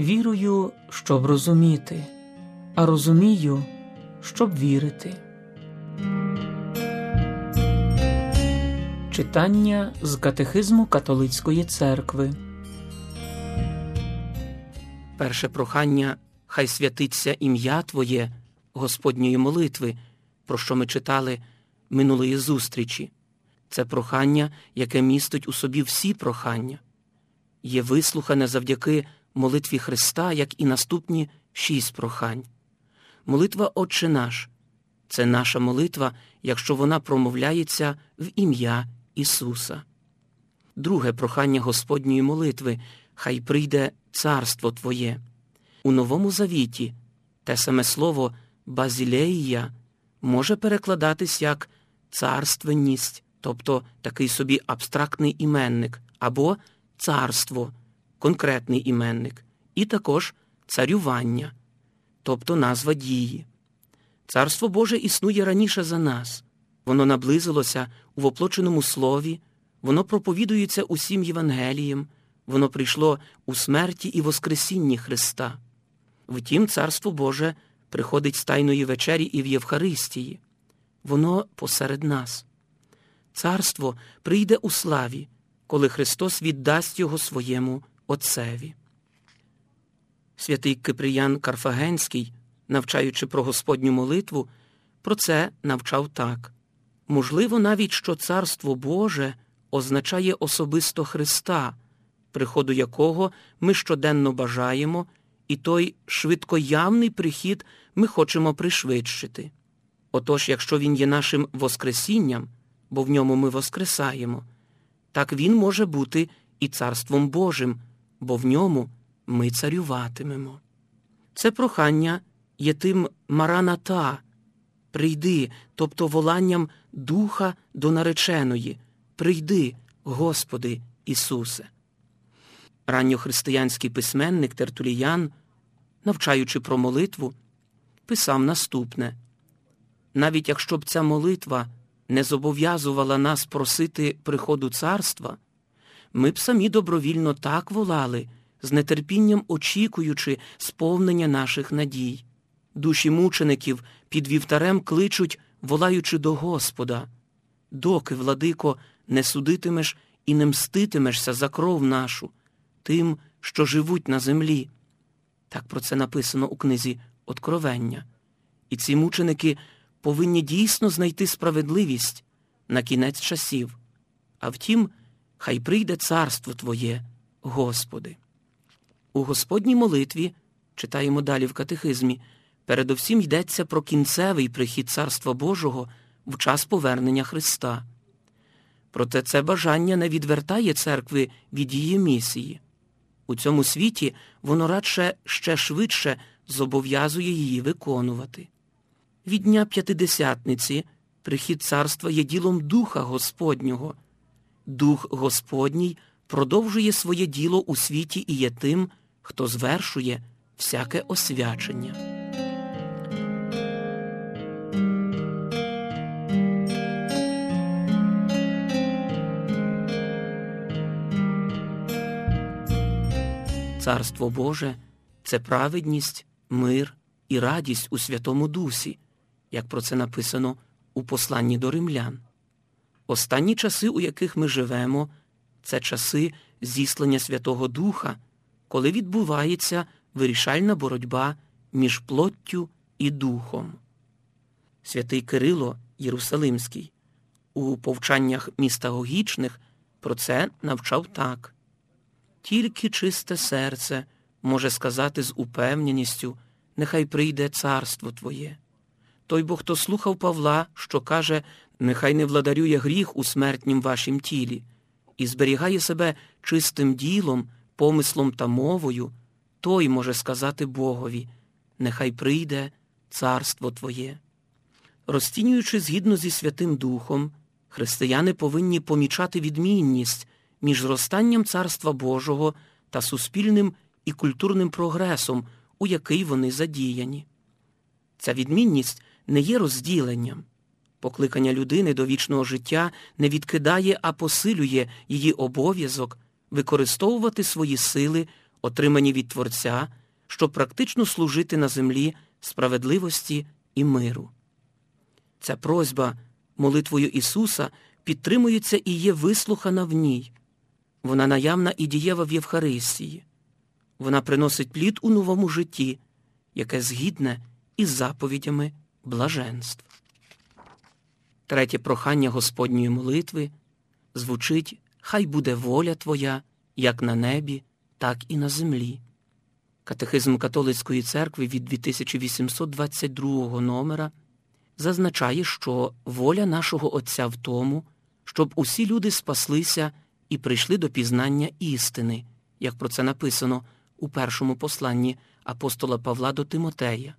Вірую, щоб розуміти, а розумію, щоб вірити. Читання з Катехизму Католицької Церкви. Перше прохання «Хай святиться ім'я Твоє» Господньої молитви, про що ми читали минулої зустрічі. Це прохання, яке містить у собі всі прохання. Є вислухане завдяки молитві Христа, як і наступні 6 прохань. Молитва «Отче наш» – це наша молитва, якщо вона промовляється в ім'я Ісуса. Друге прохання Господньої молитви – «Хай прийде царство Твоє». У Новому Завіті те саме слово «базилея» може перекладатись як «царственність», тобто такий собі абстрактний іменник, або «царство», конкретний іменник, і також «царювання», тобто назва дії. Царство Боже існує раніше за нас. Воно наблизилося у воплоченому слові, воно проповідується усім Євангелієм, воно прийшло у смерті і воскресінні Христа. Втім, Царство Боже приходить з Тайної вечері і в Євхаристії. Воно посеред нас. Царство прийде у славі, коли Христос віддасть його своєму Отцеві. Святий Кипріян Карфагенський, навчаючи про Господню молитву, про це навчав так. Можливо навіть, що Царство Боже означає особисто Христа, приходу якого ми щоденно бажаємо, і той швидкоявний прихід ми хочемо пришвидшити. Отож, якщо він є нашим воскресінням, бо в ньому ми воскресаємо, так він може бути і Царством Божим, бо в ньому ми царюватимемо. Це прохання є тим «Марана Та» – «Прийди», тобто воланням Духа до нареченої – «Прийди, Господи Ісусе». Ранньохристиянський письменник Тертуліян, навчаючи про молитву, писав наступне. Навіть якщо б ця молитва не зобов'язувала нас просити приходу царства, ми б самі добровільно так волали, з нетерпінням очікуючи сповнення наших надій. Душі мучеників під вівтарем кличуть, волаючи до Господа. Доки, владико, не судитимеш і не мститимешся за кров нашу, тим, що живуть на землі. Так про це написано у книзі «Одкровення». І ці мученики повинні дійсно знайти справедливість на кінець часів. А втім, хай прийде царство Твоє, Господи. У Господній молитві, читаємо далі в катехизмі, передовсім йдеться про кінцевий прихід Царства Божого в час повернення Христа. Проте це бажання не відвертає церкви від її місії. У цьому світі воно радше ще швидше зобов'язує її виконувати. Від дня П'ятидесятниці прихід царства є ділом Духа Господнього. Дух Господній продовжує своє діло у світі і є тим, хто звершує всяке освячення. Царство Боже – це праведність, мир і радість у Святому Дусі, як про це написано у посланні до римлян. Останні часи, у яких ми живемо, це часи зіслання Святого Духа, коли відбувається вирішальна боротьба між плоттю і духом. Святий Кирило Єрусалимський у повчаннях містагогічних про це навчав так. Тільки чисте серце може сказати з упевненістю «Нехай прийде царство Твоє». Той бо, хто слухав Павла, що каже «Нехай не владарює гріх у смертнім вашім тілі» і зберігає себе чистим ділом, помислом та мовою, той може сказати Богові «Нехай прийде царство Твоє». Розцінюючи згідно зі Святим Духом, християни повинні помічати відмінність між зростанням Царства Божого та суспільним і культурним прогресом, у який вони задіяні. Ця відмінність не є розділенням. Покликання людини до вічного життя не відкидає, а посилює її обов'язок використовувати свої сили отримані від Творця, щоб практично служити на землі справедливості і миру. Ця просьба молитвою Ісуса підтримується і є вислухана в ній. Вона наявна і дієва в Євхаристії. Вона приносить плід у новому житті, яке згідне із заповідями блаженств. Третє прохання Господньої молитви звучить «Хай буде воля Твоя, як на небі, так і на землі». Катехизм Католицької Церкви від 2822 номера зазначає, що воля нашого Отця в тому, щоб усі люди спаслися і прийшли до пізнання істини, як про це написано у першому посланні апостола Павла до Тимотея.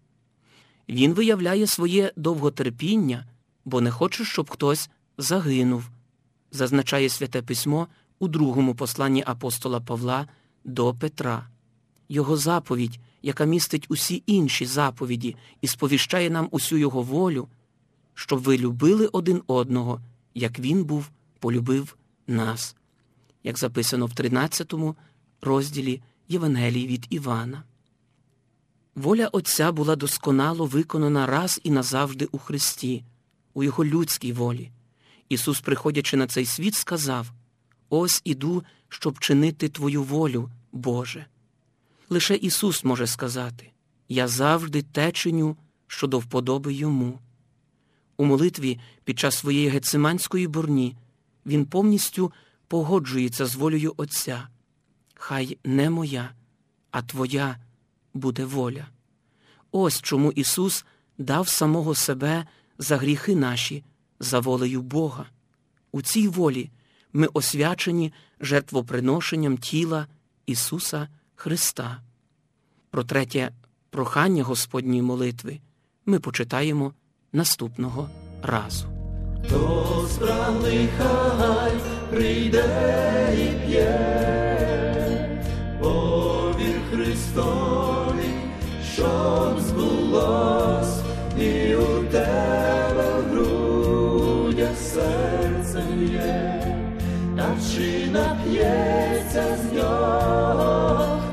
Він виявляє своє довготерпіння, бо не хоче, щоб хтось загинув, зазначає Святе Письмо у другому посланні апостола Павла до Петра. Його заповідь, яка містить усі інші заповіді і сповіщає нам усю його волю, щоб ви любили один одного, як він був, полюбив нас, як записано в 13 розділі Євангелії від Івана. Воля Отця була досконало виконана раз і назавжди у Христі, у Його людській волі. Ісус, приходячи на цей світ, сказав: «Ось іду, щоб чинити Твою волю, Боже». Лише Ісус може сказати: «Я завжди те чиню, що до вподоби Йому». У молитві під час своєї гетсиманської борні Він повністю погоджується з волею Отця. «Хай не моя, а Твоя буде воля». Ось чому Ісус дав самого себе за гріхи наші, за волею Бога. У цій волі ми освячені жертвоприношенням тіла Ісуса Христа. Про третє прохання Господньої молитви ми почитаємо наступного разу. Хто спраглий, хай прийде і п'є, повір Христові, щоб збулось і у тебе в грудях серце є, та чи нап'ється з нього